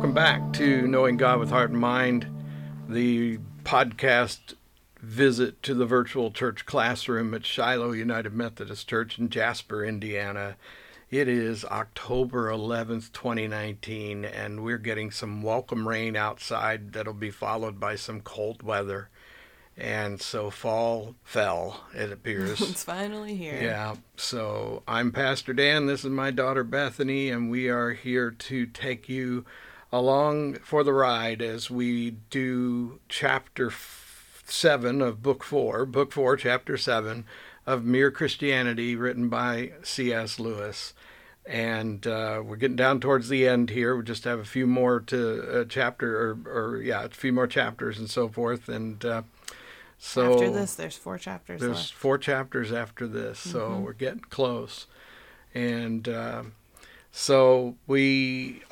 Welcome back to Knowing God with Heart and Mind, the podcast visit to the virtual church classroom at Shiloh United Methodist Church in Jasper, Indiana. It is October 11th, 2019, and we're getting some welcome rain outside that'll be followed by some cold weather. And so fall fell, it appears. It's finally here. Yeah. So I'm Pastor Dan. This is my daughter, Bethany, and we are here to take you along for the ride as we do Chapter 7 of Book 4, Chapter 7 of Mere Christianity, written by C.S. Lewis. And we're getting down towards the end here. We just have a few more to a few more chapters and so forth. And so after this, there's 4 chapters left. There's 4 chapters after this, so we're getting close. And so we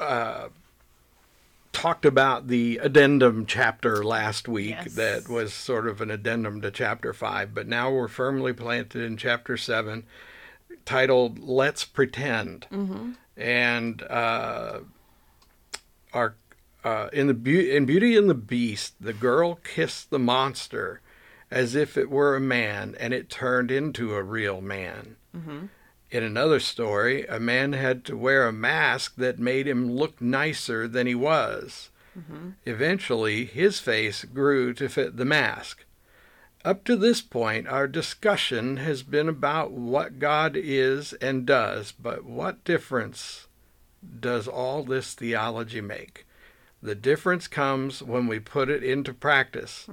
talked about the addendum chapter last week. Yes. That was sort of an addendum to chapter 5, but now we're firmly planted in chapter 7, titled Let's Pretend. And our in Beauty and the Beast, the girl kissed the monster as if it were a man, and it turned into a real man. In another story, a man had to wear a mask that made him look nicer than he was. Eventually, his face grew to fit the mask. Up to this point, our discussion has been about what God is and does, but what difference does all this theology make? The difference comes when we put it into practice.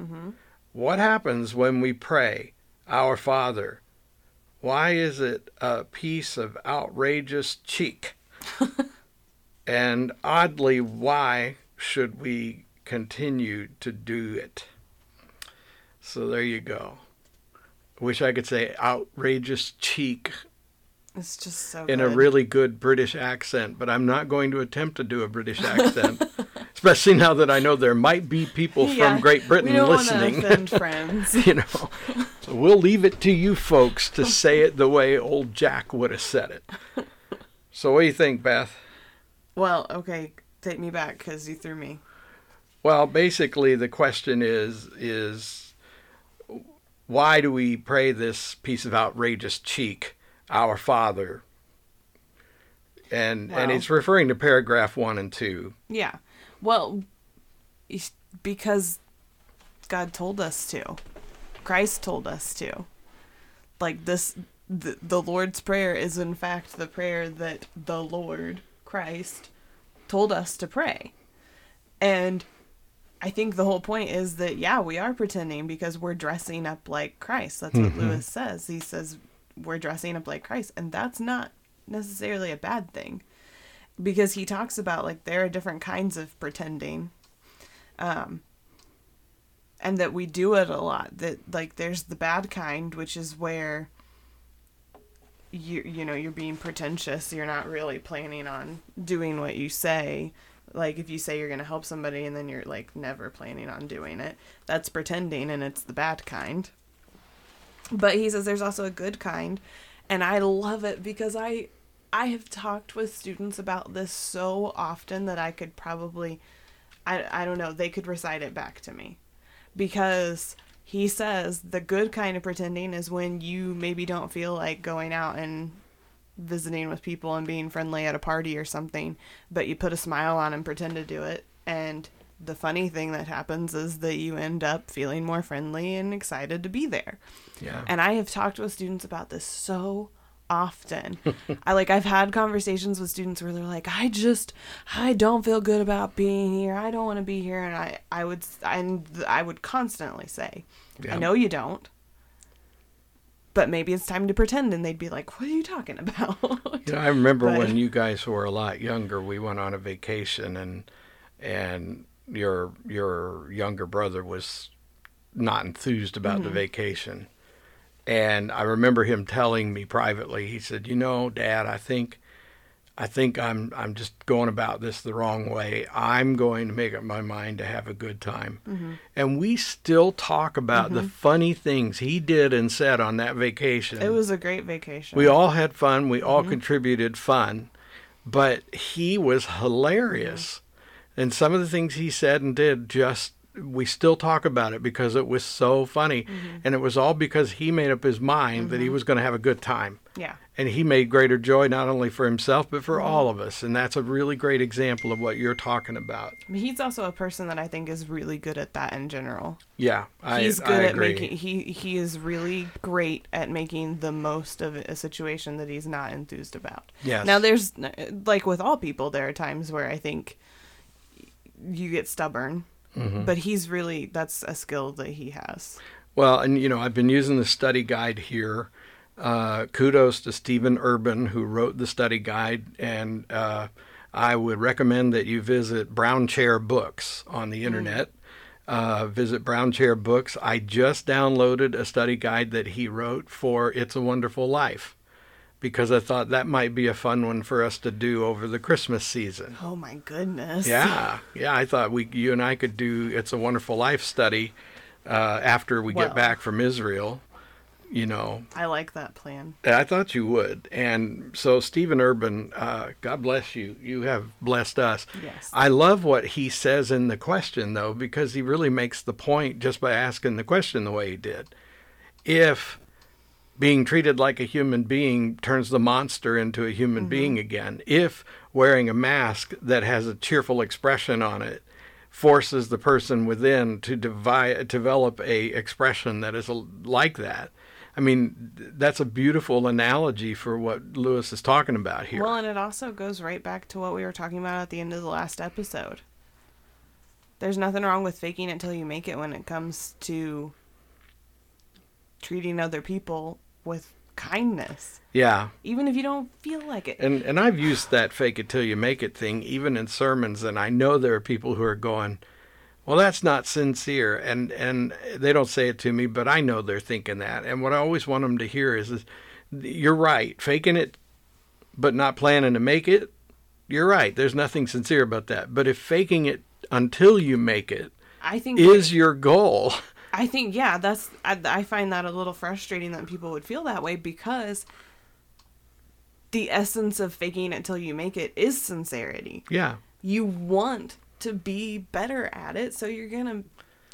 What happens when we pray, Our Father? Why is it a piece of outrageous cheek? And oddly, why should we continue to do it? So there you go. Wish I could say outrageous cheek. It's just so in good. A really good British accent, but I'm not going to attempt to do a British accent, especially now that I know there might be people from Great Britain listening. We don't want to offend friends. So we'll leave it to you folks to say it the way old Jack would have said it. So what do you think, Beth? Well, okay, take me back because you threw me. Well, basically the question is why do we pray this piece of outrageous cheek, Our Father? And and it's referring to paragraph 1 and 2. Yeah. Well, because God told us to. Christ told us to. Like this, the Lord's Prayer is in fact the prayer that the Lord, Christ, told us to pray. And I think the whole point is that, yeah, we are pretending because we're dressing up like Christ. That's what Lewis says. He says we're dressing up like Christ. And that's not necessarily a bad thing, because he talks about, like, there are different kinds of pretending. And that we do it a lot. That, like, there's the bad kind, which is where you're being pretentious. You're not really planning on doing what you say. Like, if you say you're going to help somebody and then you're, like, never planning on doing it, that's pretending, and it's the bad kind. But he says there's also a good kind, and I love it because I have talked with students about this so often that I could probably, I don't know, they could recite it back to me. Because he says the good kind of pretending is when you maybe don't feel like going out and visiting with people and being friendly at a party or something, but you put a smile on and pretend to do it, and the funny thing that happens is that you end up feeling more friendly and excited to be there. Yeah. And I have talked with students about this so often. I've had conversations with students where they're like, I don't feel good about being here. I don't want to be here. And I would constantly say, I know you don't, but maybe it's time to pretend. And they'd be like, what are you talking about? I remember when you guys were a lot younger, we went on a vacation and your younger brother was not enthused about the vacation. And I remember him telling me privately, he said, Dad, I think I'm just going about this the wrong way. I'm going to make up my mind to have a good time. And we still talk about the funny things he did and said on that vacation. It was a great vacation. We all had fun. We all contributed fun. But he was hilarious. And some of the things he said and did, just, we still talk about it because it was so funny. Mm-hmm. And it was all because he made up his mind mm-hmm. that he was going to have a good time. Yeah. And he made greater joy, not only for himself, but for mm-hmm. all of us. And that's a really great example of what you're talking about. He's also a person that I think is really good at that in general. Yeah, I agree. He is really great at making the most of a situation that he's not enthused about. Yes. Now, there's, like with all people, there are times where I think you get stubborn. Mm-hmm. But he's really, that's a skill that he has. Well, and, you know, I've been using the study guide here. Kudos to Stephen Urban, who wrote the study guide. And I would recommend that you visit Brown Chair Books on the internet. Visit Brown Chair Books. I just downloaded a study guide that he wrote for It's a Wonderful Life, because I thought that might be a fun one for us to do over the Christmas season. Oh, my goodness. Yeah. Yeah, I thought you and I could do It's a Wonderful Life study after we get back from Israel, you know. I like that plan. I thought you would. And so, Stephen Urban, God bless you. You have blessed us. Yes. I love what he says in the question, though, because he really makes the point just by asking the question the way he did. If being treated like a human being turns the monster into a human mm-hmm. being again. If wearing a mask that has a cheerful expression on it forces the person within to develop a expression that is like that. I mean, that's a beautiful analogy for what Lewis is talking about here. Well, and it also goes right back to what we were talking about at the end of the last episode. There's nothing wrong with faking it till you make it when it comes to treating other people with kindness. Yeah. Even if you don't feel like it. And I've used that fake it till you make it thing, even in sermons. And I know there are people who are going, well, that's not sincere. And they don't say it to me, but I know they're thinking that. And what I always want them to hear is you're right. Faking it, but not planning to make it. You're right. There's nothing sincere about that. But if faking it until you make it, I think, is your goal. I think, yeah, that's, I find that a little frustrating that people would feel that way, because the essence of faking it till you make it is sincerity. Yeah. You want to be better at it, so you're going to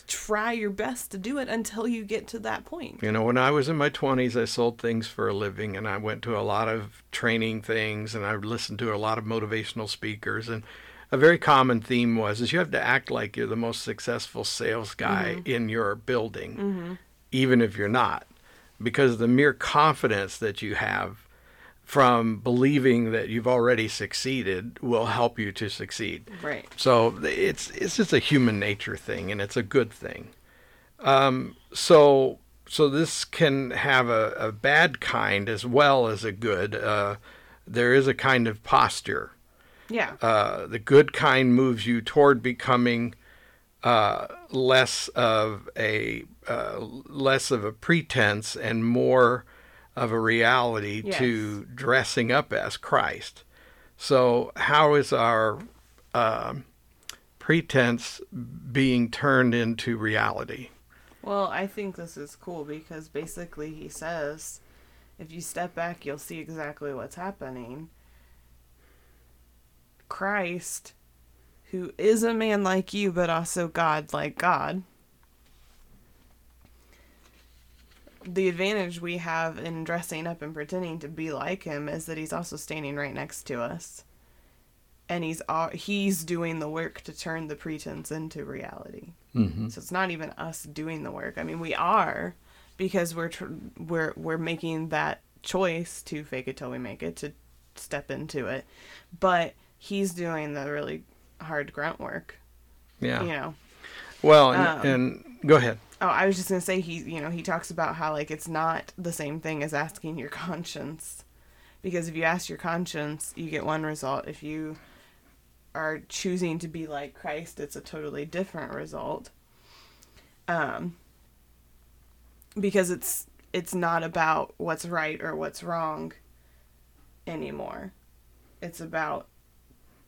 try your best to do it until you get to that point. You know, when I was in my 20s, I sold things for a living, and I went to a lot of training things, and I listened to a lot of motivational speakers, and a very common theme is you have to act like you're the most successful sales guy mm-hmm. in your building, mm-hmm. even if you're not, because the mere confidence that you have from believing that you've already succeeded will help you to succeed. Right. So it's just a human nature thing, and it's a good thing. So this can have a bad kind as well as a good. There is a kind of posture. Yeah. The good kind moves you toward becoming less of a pretense and more of a reality yes. to dressing up as Christ. So how is our pretense being turned into reality? Well, I think this is cool because basically he says, if you step back, you'll see exactly what's happening. Christ, who is a man like you, but also God like God. The advantage we have in dressing up and pretending to be like him is that he's also standing right next to us. And he's doing the work to turn the pretense into reality. Mm-hmm. So it's not even us doing the work. I mean, we are, because we're making that choice to fake it till we make it, to step into it. But he's doing the really hard grunt work. Yeah. You know. Well, and go ahead. Oh, I was just going to say, he talks about how, like, it's not the same thing as asking your conscience. Because if you ask your conscience, you get one result. If you are choosing to be like Christ, it's a totally different result. Because it's not about what's right or what's wrong anymore. It's about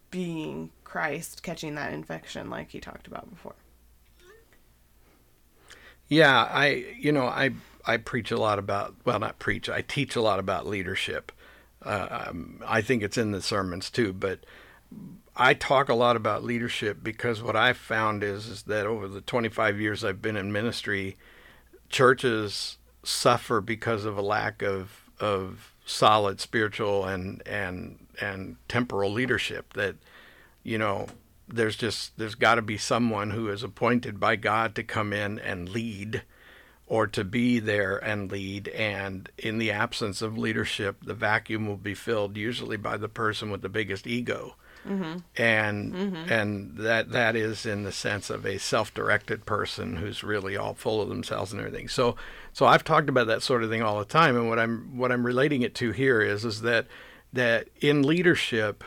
being Christ, catching that infection like he talked about before. Yeah, I preach a lot about, well, not preach, I teach a lot about leadership. I think it's in the sermons too, but I talk a lot about leadership because what I've found is that over the 25 years I've been in ministry, churches suffer because of a lack of solid spiritual and temporal leadership. That, you know, there's got to be someone who is appointed by God to come in and lead, or to be there and lead. And in the absence of leadership, the vacuum will be filled usually by the person with the biggest ego. Mm-hmm. And that is in the sense of a self-directed person who's really all full of themselves and everything. So I've talked about that sort of thing all the time. And what I'm relating it to here is that in leadership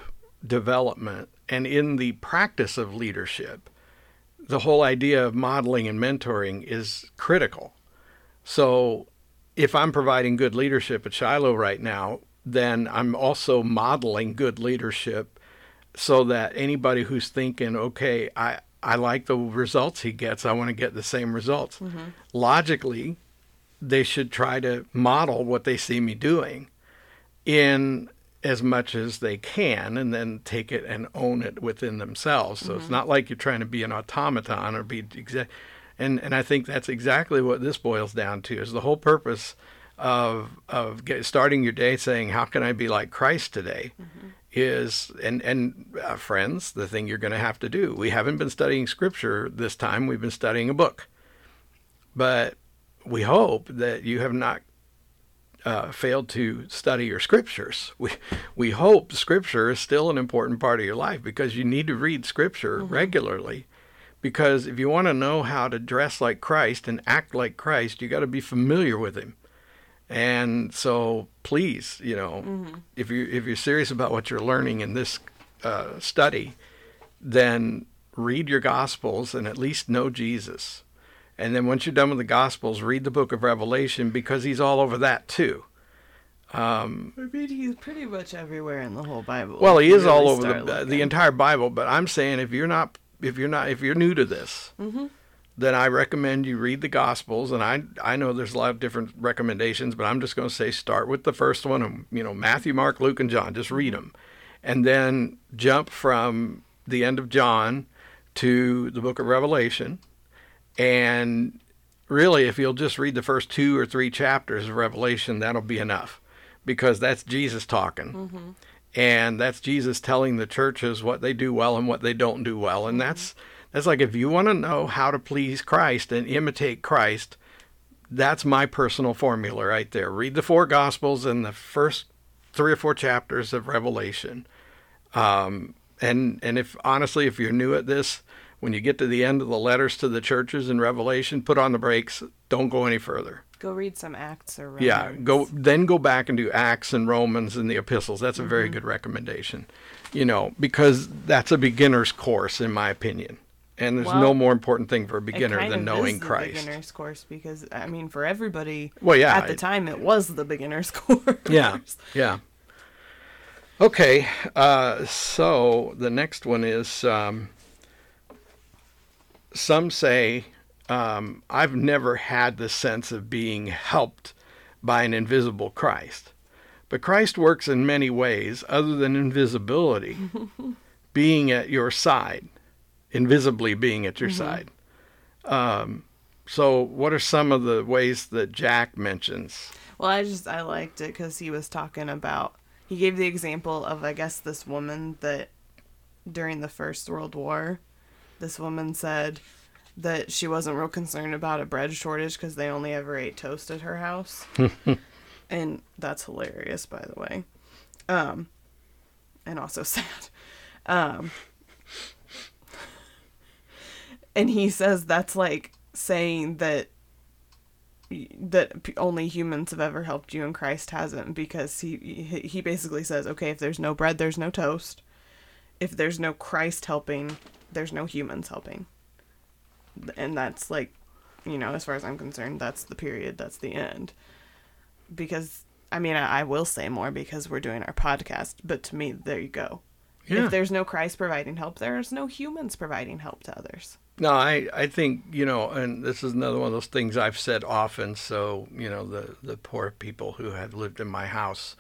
development and in the practice of leadership, the whole idea of modeling and mentoring is critical. So if I'm providing good leadership at Shiloh right now, then I'm also modeling good leadership, so that anybody who's thinking, okay, I like the results he gets, I want to get the same results. Mm-hmm. Logically, they should try to model what they see me doing in as much as they can, and then take it and own it within themselves. So It's not like you're trying to be an automaton or be exact. And I think that's exactly what this boils down to, is the whole purpose of starting your day saying, how can I be like Christ today? Mm-hmm. Is, friends, the thing you're going to have to do. We haven't been studying scripture this time. We've been studying a book. But we hope that you have not failed to study your scriptures. We hope scripture is still an important part of your life, because you need to read scripture regularly. Because if you want to know how to dress like Christ and act like Christ, you got to be familiar with him. And so please, you know, if you're serious about what you're learning in this study, then read your Gospels and at least know Jesus. And then once you're done with the Gospels, read the book of Revelation, because he's all over that too. He's pretty much everywhere in the whole Bible. Well, he is really all over the entire Bible. But I'm saying if you're new to this. Mm-hmm. Then I recommend you read the Gospels, and I know there's a lot of different recommendations, but I'm just going to say start with the first one, and, you know, Matthew, Mark, Luke, and John. Just read them, and then jump from the end of John to the book of Revelation. And really, if you'll just read the first 2 or 3 chapters of Revelation, that'll be enough, because that's Jesus talking. Mm-hmm. And that's Jesus telling the churches what they do well and what they don't do well, and that's like, if you want to know how to please Christ and imitate Christ, that's my personal formula right there. Read the 4 Gospels and the first 3 or 4 chapters of Revelation. And if honestly, if you're new at this, when you get to the end of the letters to the churches in Revelation, put on the brakes. Don't go any further. Go read some Acts or Romans. Yeah, go back and do Acts and Romans and the epistles. That's a very good recommendation, you know, because that's a beginner's course, in my opinion. And there's no more important thing for a beginner than knowing Christ. It kind of is the beginner's course, because, I mean, for everybody, at the time, it was the beginner's course. Yeah. Okay, so the next one is, some say, I've never had the sense of being helped by an invisible Christ. But Christ works in many ways other than invisibility, being at your side. Invisibly being at your side. So what are some of the ways that Jack mentions? Well, I liked it because he was talking about, he gave the example of, I guess, this woman that during the First World War, this woman said that she wasn't real concerned about a bread shortage because they only ever ate toast at her house. And that's hilarious, by the way. And also sad. And he says that's like saying that only humans have ever helped you and Christ hasn't, because he basically says, okay, if there's no bread, there's no toast. If there's no Christ helping, there's no humans helping. And that's like, you know, as far as I'm concerned, that's the period. That's the end. Because, I mean, I will say more because we're doing our podcast, but to me, there you go. Yeah. If there's no Christ providing help, there's no humans providing help to others. No, I think, you know, and this is another one of those things I've said often. So, you know, the poor people who have lived in my house,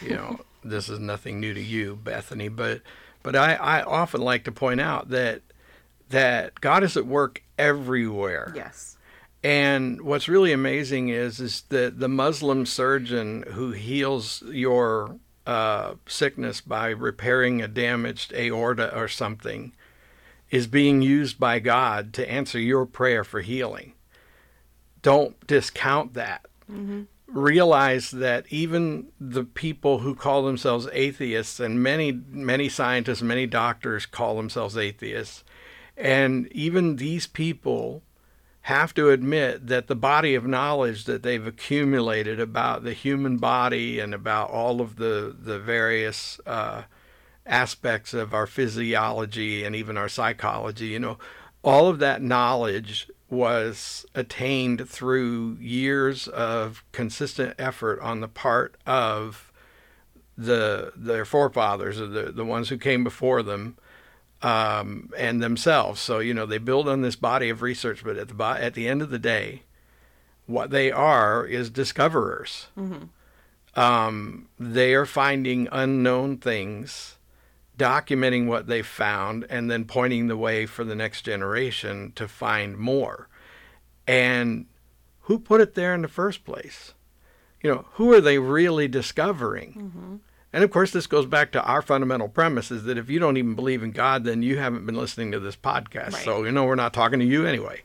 you know, this is nothing new to you, Bethany, but But I often like to point out that God is at work everywhere. Yes. And what's really amazing is that the Muslim surgeon who heals your sickness by repairing a damaged aorta or something is being used by God to answer your prayer for healing. Don't discount that. Mm-hmm. Realize that even the people who call themselves atheists, and many scientists, many doctors call themselves atheists, and even these people have to admit that the body of knowledge that they've accumulated about the human body and about all of the various aspects of our physiology and even our psychology, all of that knowledge was attained through years of consistent effort on the part of their forefathers, or the ones who came before them, and themselves. So, they build on this body of research, but at the end of the day, what they are is discoverers. Mm-hmm. They are finding unknown things, documenting what they found, and then pointing the way for the next generation to find more. And who put it there in the first place? Who are they really discovering? Mm-hmm. And of course, this goes back to our fundamental premise is that if you don't even believe in God, then you haven't been listening to this podcast. Right. So, we're not talking to you anyway.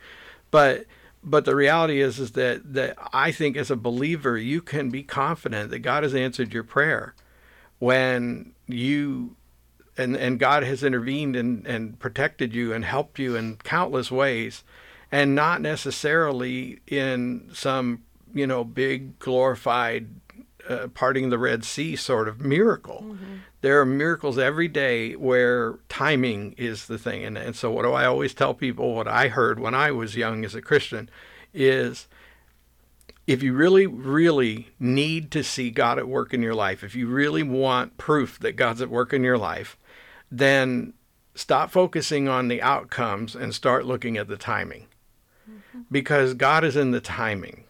But the reality is that I think as a believer, you can be confident that God has answered your prayer when you... And God has intervened and protected you and helped you in countless ways, and not necessarily in some, big glorified parting the Red Sea sort of miracle. Mm-hmm. There are miracles every day where timing is the thing. And so what do I always tell people, what I heard when I was young as a Christian is, if you really, really need to see God at work in your life, if you really want proof that God's at work in your life, then stop focusing on the outcomes and start looking at the timing, because God is in the timing.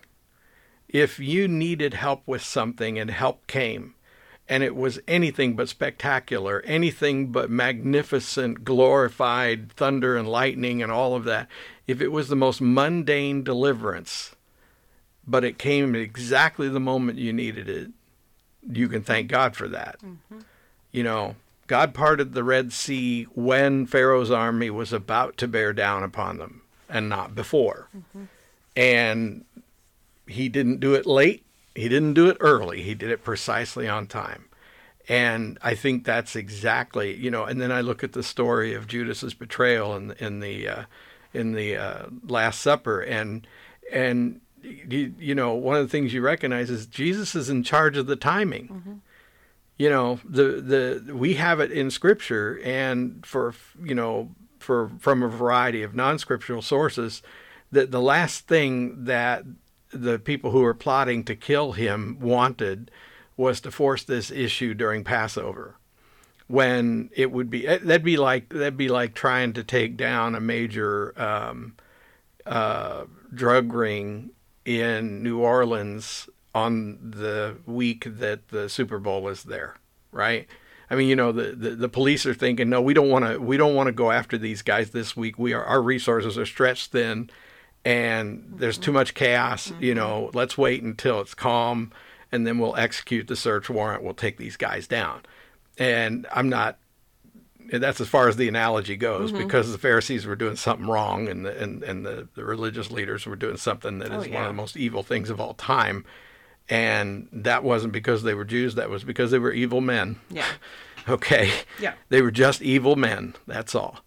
If you needed help with something and help came, and it was anything but spectacular, anything but magnificent, glorified thunder and lightning and all of that, if it was the most mundane deliverance, but it came at exactly the moment you needed it, you can thank God for that. Mm-hmm. God parted the Red Sea when Pharaoh's army was about to bear down upon them, and not before. Mm-hmm. And he didn't do it late. He didn't do it early. He did it precisely on time. And I think that's exactly, and then I look at the story of Judas's betrayal in the Last Supper, and one of the things you recognize is Jesus is in charge of the timing. Mm-hmm. We have it in Scripture, and from a variety of non-scriptural sources, that the last thing that the people who were plotting to kill him wanted was to force this issue during Passover, when it would be that'd be like trying to take down a major drug ring in New Orleans on the week that the Super Bowl is there, right? I mean, the police are thinking, no, we don't want to go after these guys this week. Our resources are stretched thin, and there's too much chaos. Let's wait until it's calm, and then we'll execute the search warrant. We'll take these guys down. And that's as far as the analogy goes, mm-hmm. because the Pharisees were doing something wrong, and the religious leaders were doing something that is one of the most evil things of all time. And that wasn't because they were Jews. That was because they were evil men. Yeah. Okay. Yeah. They were just evil men. That's all.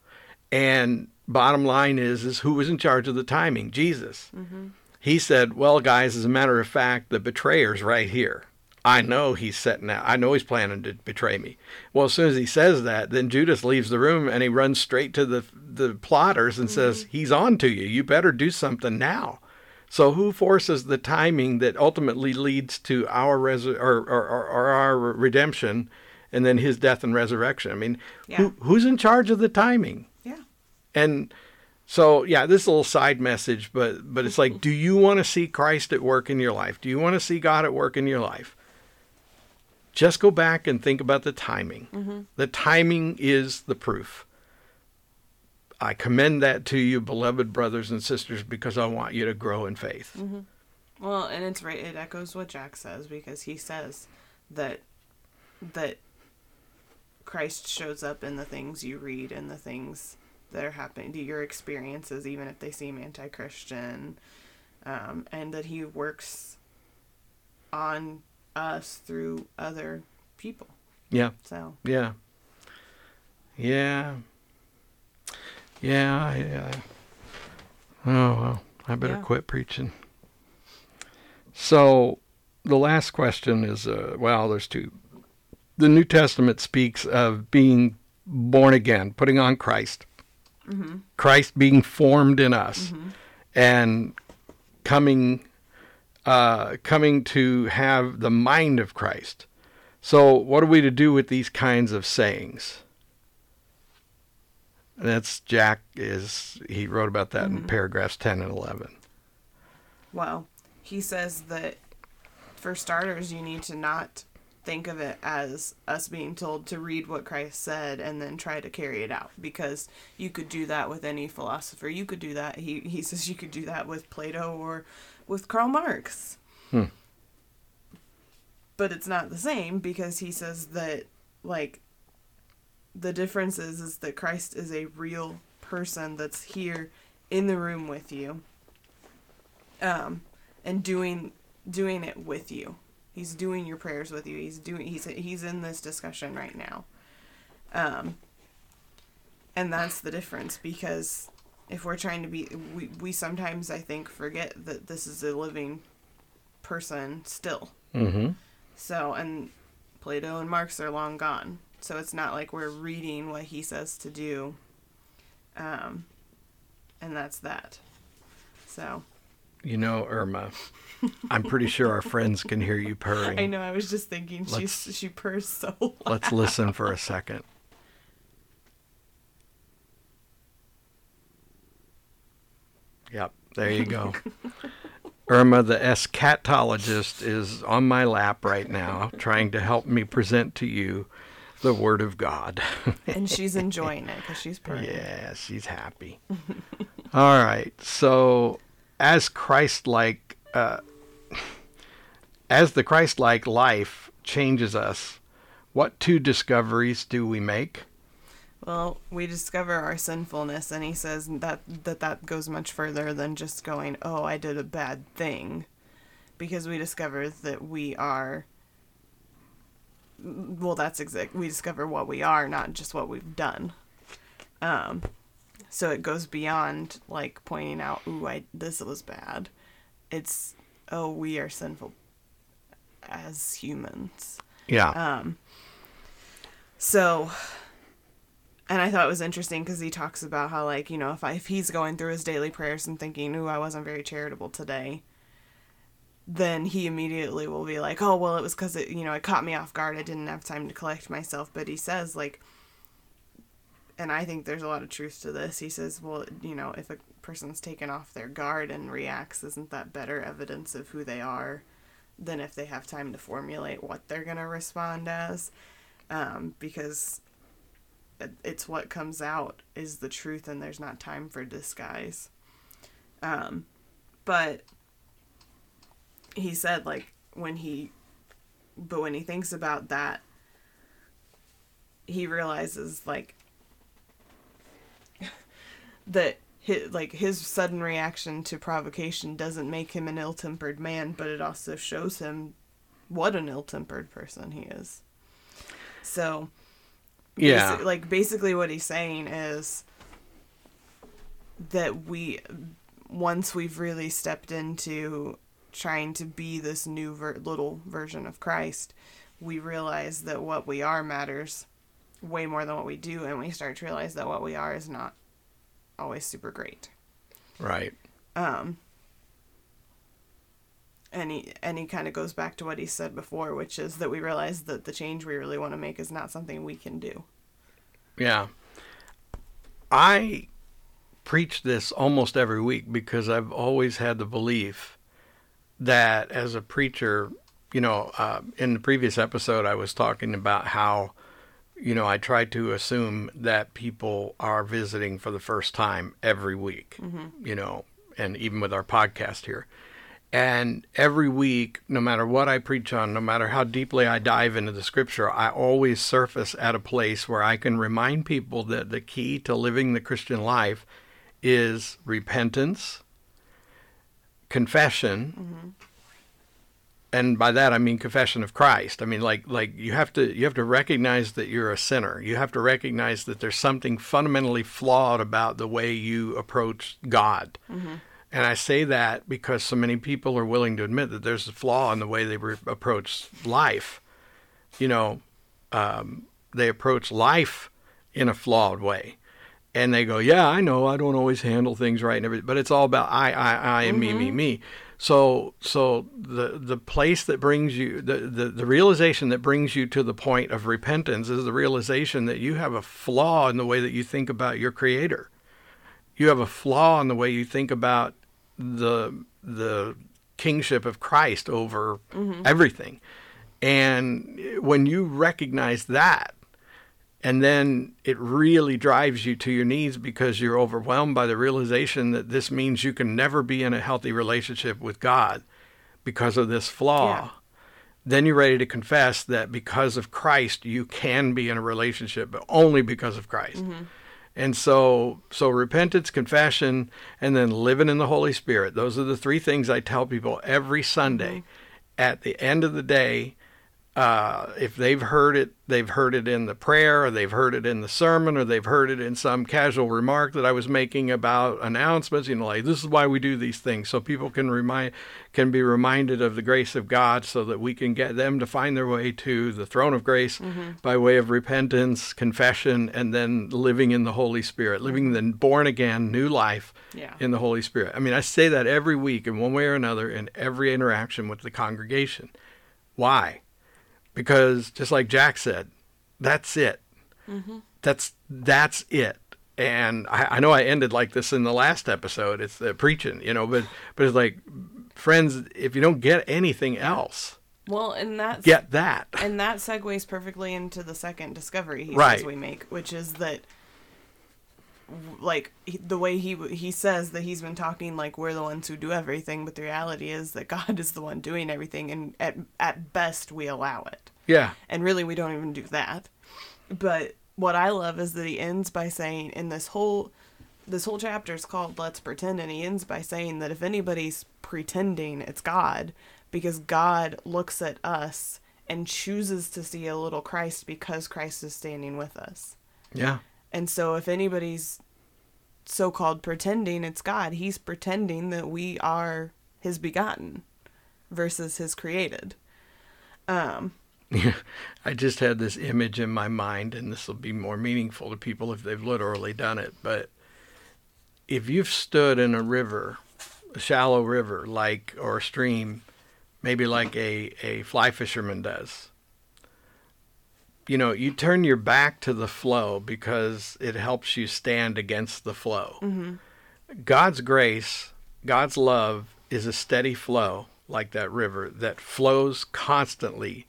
And bottom line is who was in charge of the timing? Jesus. Mm-hmm. He said, well, guys, as a matter of fact, the betrayer's right here. I know he's setting out. I know he's planning to betray me. Well, as soon as he says that, then Judas leaves the room and he runs straight to the plotters and mm-hmm. says, he's on to you. You better do something now. So who forces the timing that ultimately leads to our our redemption and then his death and resurrection? I mean, who's in charge of the timing? Yeah. And so, this is a little side message, but it's like, do you want to see Christ at work in your life? Do you want to see God at work in your life? Just go back and think about the timing. Mm-hmm. The timing is the proof. I commend that to you, beloved brothers and sisters, because I want you to grow in faith. Mm-hmm. Well, and it's right. It echoes what Jack says, because he says that Christ shows up in the things you read and the things that are happening to your experiences, even if they seem anti-Christian, and that he works on us through other people. Yeah. So. Yeah. Yeah. Yeah. Yeah. Oh, well, I better quit preaching. So the last question is, there's two. The New Testament speaks of being born again, putting on Christ, mm-hmm. Christ being formed in us, mm-hmm. and coming to have the mind of Christ. So what are we to do with these kinds of sayings? That's Jack, he wrote about that mm-hmm. in paragraphs 10 and 11. Well, he says that for starters, you need to not think of it as us being told to read what Christ said and then try to carry it out, because you could do that with any philosopher. You could do that. He says you could do that with Plato or with Karl Marx. Hmm. But it's not the same, because he says that, like, the difference is that Christ is a real person that's here in the room with you, and doing it with you. He's doing your prayers with you. He's in this discussion right now. And that's the difference, because if we're trying to be, we sometimes, I think, forget that this is a living person still. Mm-hmm. So, and Plato and Marx are long gone. So it's not like we're reading what he says to do. And that's that. So. You know, Irma, I'm pretty sure our friends can hear you purring. I know, I was just thinking, she purrs so loud. Let's listen for a second. Yep, there you go. Irma, the eschatologist, is on my lap right now, trying to help me present to you the Word of God. And she's enjoying it, because she's purring. Yeah, she's happy. All right, so... As the Christ-like life changes us, what two discoveries do we make? Well, we discover our sinfulness, and he says that goes much further than just going, "Oh, I did a bad thing," because we discover that we are. Well, that's exact. We discover what we are, not just what we've done. So it goes beyond, like, pointing out, ooh, this was bad. It's, oh, we are sinful as humans. Yeah. So, and I thought it was interesting because he talks about how, like, you know, if he's going through his daily prayers and thinking, ooh, I wasn't very charitable today, then he immediately will be like, oh, well, it was because, it caught me off guard. I didn't have time to collect myself. But he says, like... And I think there's a lot of truth to this. He says, well, you know, if a person's taken off their guard and reacts, isn't that better evidence of who they are than if they have time to formulate what they're going to respond as? Because it's what comes out is the truth, and there's not time for disguise. But he said, like, when he thinks about that, he realizes, like, that his sudden reaction to provocation doesn't make him an ill-tempered man, but it also shows him what an ill-tempered person he is. So, yeah, basically what he's saying is that once we've really stepped into trying to be this new little version of Christ, we realize that what we are matters way more than what we do, and we start to realize that what we are is not always super great. Right. And he kind of goes back to what he said before, which is that we realize that the change we really want to make is not something we can do. Yeah. I preach this almost every week because I've always had the belief that as a preacher, in the previous episode, I was talking about how, I try to assume that people are visiting for the first time every week, mm-hmm. And even with our podcast here. And every week, no matter what I preach on, no matter how deeply I dive into the scripture, I always surface at a place where I can remind people that the key to living the Christian life is repentance, confession, mm-hmm. and by that I mean confession of Christ. I mean, like you have to recognize that you're a sinner. You have to recognize that there's something fundamentally flawed about the way you approach God. Mm-hmm. And I say that because so many people are willing to admit that there's a flaw in the way they approach life. They approach life in a flawed way. And they go, yeah, I know, I don't always handle things right and everything, but it's all about I, and mm-hmm. me. So the place that brings you, the realization that brings you to the point of repentance is the realization that you have a flaw in the way that you think about your Creator. You have a flaw in the way you think about the kingship of Christ over mm-hmm. everything. And when you recognize that, and then it really drives you to your knees because you're overwhelmed by the realization that this means you can never be in a healthy relationship with God because of this flaw. Yeah. Then you're ready to confess that because of Christ, you can be in a relationship, but only because of Christ. Mm-hmm. And so repentance, confession, and then living in the Holy Spirit. Those are the three things I tell people every Sunday. At the end of the day, if they've heard it in the prayer, or they've heard it in the sermon, or they've heard it in some casual remark that I was making about announcements, like this is why we do these things. So people can be reminded of the grace of God so that we can get them to find their way to the throne of grace mm-hmm. by way of repentance, confession, and then living in the Holy Spirit, living the born again new life in the Holy Spirit. I mean, I say that every week in one way or another in every interaction with the congregation. Why? Because just like Jack said, that's it. Mm-hmm. That's it. And I know I ended like this in the last episode. It's the preaching, but it's like, friends, if you don't get anything else, well, and that's, get that. And that segues perfectly into the second discovery says we make, which is that, like, the way he says that he's been talking like we're the ones who do everything, but the reality is that God is the one doing everything, and at best we allow it. Yeah. And really we don't even do that. But what I love is that he ends by saying, in this whole chapter is called Let's Pretend, and he ends by saying that if anybody's pretending, it's God, because God looks at us and chooses to see a little Christ because Christ is standing with us. Yeah. And so if anybody's so-called pretending, it's God. He's pretending that we are his begotten versus his created. I just had this image in my mind, and this will be more meaningful to people if they've literally done it. But if you've stood in a river, a shallow river, or a stream, maybe like a fly fisherman does, you turn your back to the flow because it helps you stand against the flow. Mm-hmm. God's grace, God's love is a steady flow like that river that flows constantly.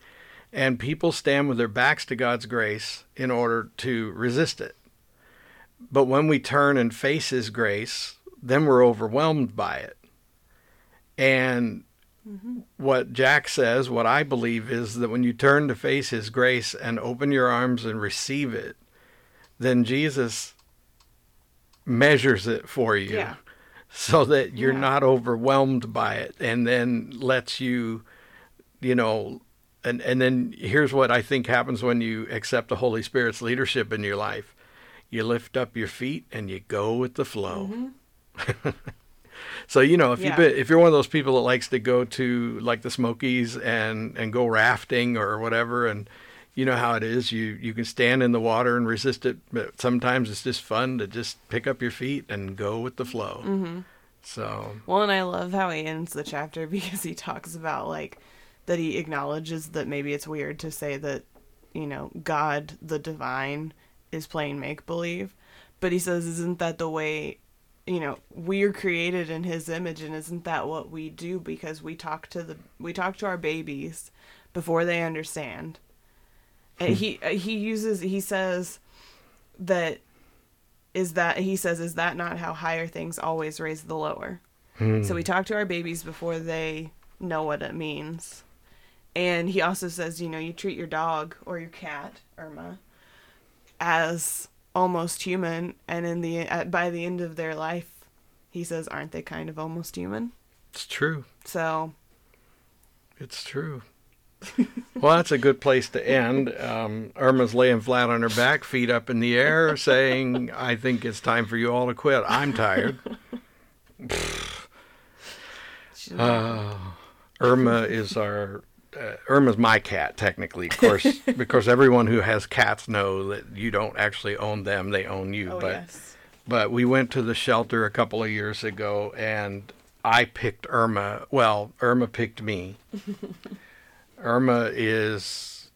And people stand with their backs to God's grace in order to resist it. But when we turn and face his grace, then we're overwhelmed by it. And mm-hmm. what Jack says, what I believe, is that when you turn to face his grace and open your arms and receive it, then Jesus measures it for you so that you're not overwhelmed by it, and then lets you, and then here's what I think happens when you accept the Holy Spirit's leadership in your life. You lift up your feet and you go with the flow. Mm-hmm. So, if you're one of those people that likes to go to the Smokies and go rafting or whatever, and you know how it is, you can stand in the water and resist it, but sometimes it's just fun to just pick up your feet and go with the flow. Mm-hmm. So. Well, and I love how he ends the chapter because he talks about that he acknowledges that maybe it's weird to say that, God, the divine, is playing make-believe, but he says, isn't that the way you know, we're created in His image, and isn't that what we do? Because we talk to our babies before they understand. And he says, is that not how higher things always raise the lower? Hmm. So we talk to our babies before they know what it means. And he also says, you know, you treat your dog or your cat, Irma, as almost human, and by the end of their life, he says, aren't they kind of almost human? It's true. So. It's true. Well, that's a good place to end. Irma's laying flat on her back, feet up in the air, saying, I think it's time for you all to quit. I'm tired. Irma's my cat, technically, of course, because everyone who has cats know that you don't actually own them. They own you. But we went to the shelter a couple of years ago, and I picked Irma. Well, Irma picked me. Irma is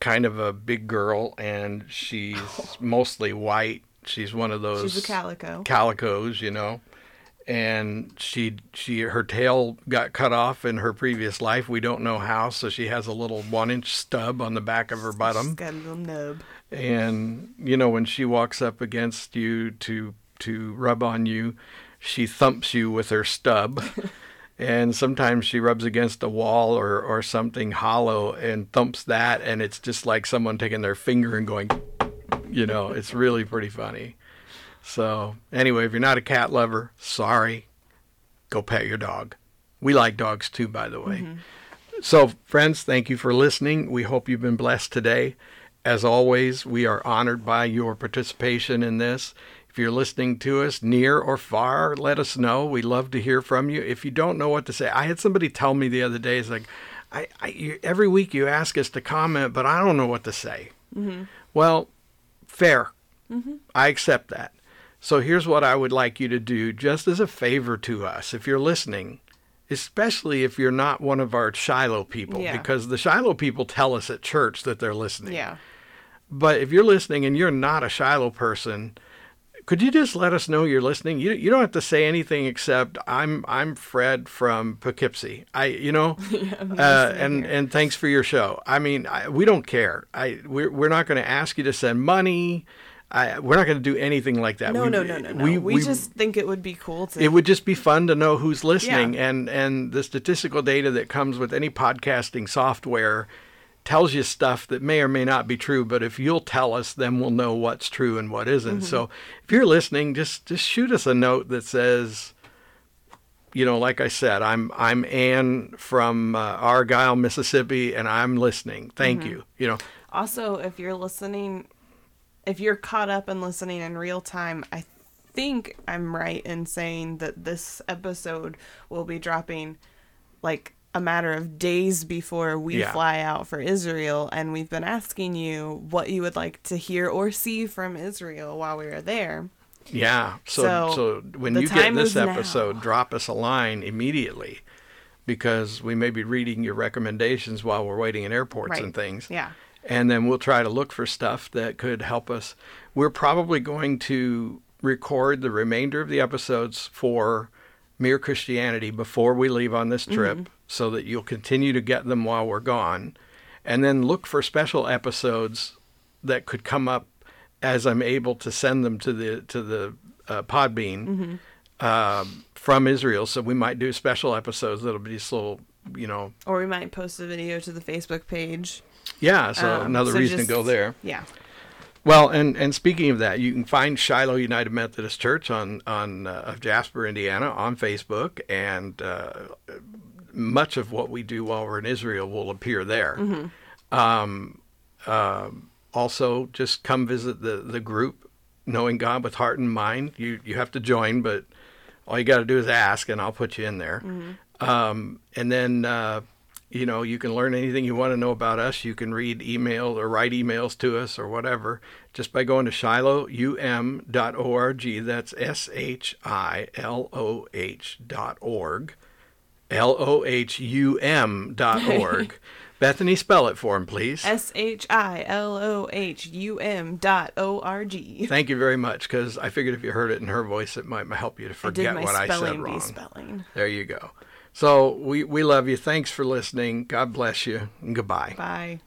kind of a big girl, and she's mostly white. She's one of those... She's a calicos, you know. And her tail got cut off in her previous life. We don't know how, so she has a little 1-inch stub on the back of her bottom. She's got a little nub. And, you know, when she walks up against you to rub on you, she thumps you with her stub. And sometimes she rubs against a wall or something hollow and thumps that, and it's just like someone taking their finger and going, you know, it's really pretty funny. So, anyway, if you're not a cat lover, sorry, go pet your dog. We like dogs too, by the way. Mm-hmm. So, friends, thank you for listening. We hope you've been blessed today. As always, we are honored by your participation in this. If you're listening to us near or far, let us know. We love to hear from you. If you don't know what to say, I had somebody tell me the other day, it's like, every week you ask us to comment, but I don't know what to say. Mm-hmm. Well, fair. Mm-hmm. I accept that. So here's what I would like you to do, just as a favor to us, if you're listening, especially if you're not one of our Shiloh people, because the Shiloh people tell us at church that they're listening. Yeah. But if you're listening and you're not a Shiloh person, could you just let us know you're listening? You don't have to say anything except I'm Fred from Poughkeepsie. And thanks for your show. I mean, we don't care. We're not going to ask you to send money. We're not going to do anything like that. No. We just think it would be cool. It would just be fun to know who's listening. Yeah. And the statistical data that comes with any podcasting software tells you stuff that may or may not be true. But if you'll tell us, then we'll know what's true and what isn't. Mm-hmm. So if you're listening, just shoot us a note that says, you know, like I said, I'm Ann from Argyle, Mississippi, and I'm listening. Thank mm-hmm. you. You know. Also, if you're listening... If you're caught up and listening in real time, I think I'm right in saying that this episode will be dropping like a matter of days before we fly out for Israel. And we've been asking you what you would like to hear or see from Israel while we are there. Yeah. So when you get this episode, drop us a line immediately, because we may be reading your recommendations while we're waiting in airports and things. Yeah. And then we'll try to look for stuff that could help us. We're probably going to record the remainder of the episodes for Mere Christianity before we leave on this trip, mm-hmm. so that you'll continue to get them while we're gone. And then look for special episodes that could come up as I'm able to send them to the Podbean mm-hmm. From Israel. So we might do special episodes that'll be just little, you know. Or we might post a video to the Facebook page. Yeah, so another reason to go there. Yeah. Well, and speaking of that, you can find Shiloh United Methodist Church of Jasper, Indiana, on Facebook, and much of what we do while we're in Israel will appear there. Mm-hmm. Also, just come visit the group, Knowing God with Heart and Mind. You have to join, but all you got to do is ask, and I'll put you in there. Mm-hmm. And then... you know, you can learn anything you want to know about us. You can read email or write emails to us or whatever just by going to Shilohum.org. That's SHILOH.org. LOHUM.org. Bethany, spell it for him, please. SHILOHUM.org. Thank you very much, because I figured if you heard it in her voice, it might help you to forget what I said wrong. Spelling. There you go. So we love you. Thanks for listening. God bless you. And goodbye. Bye.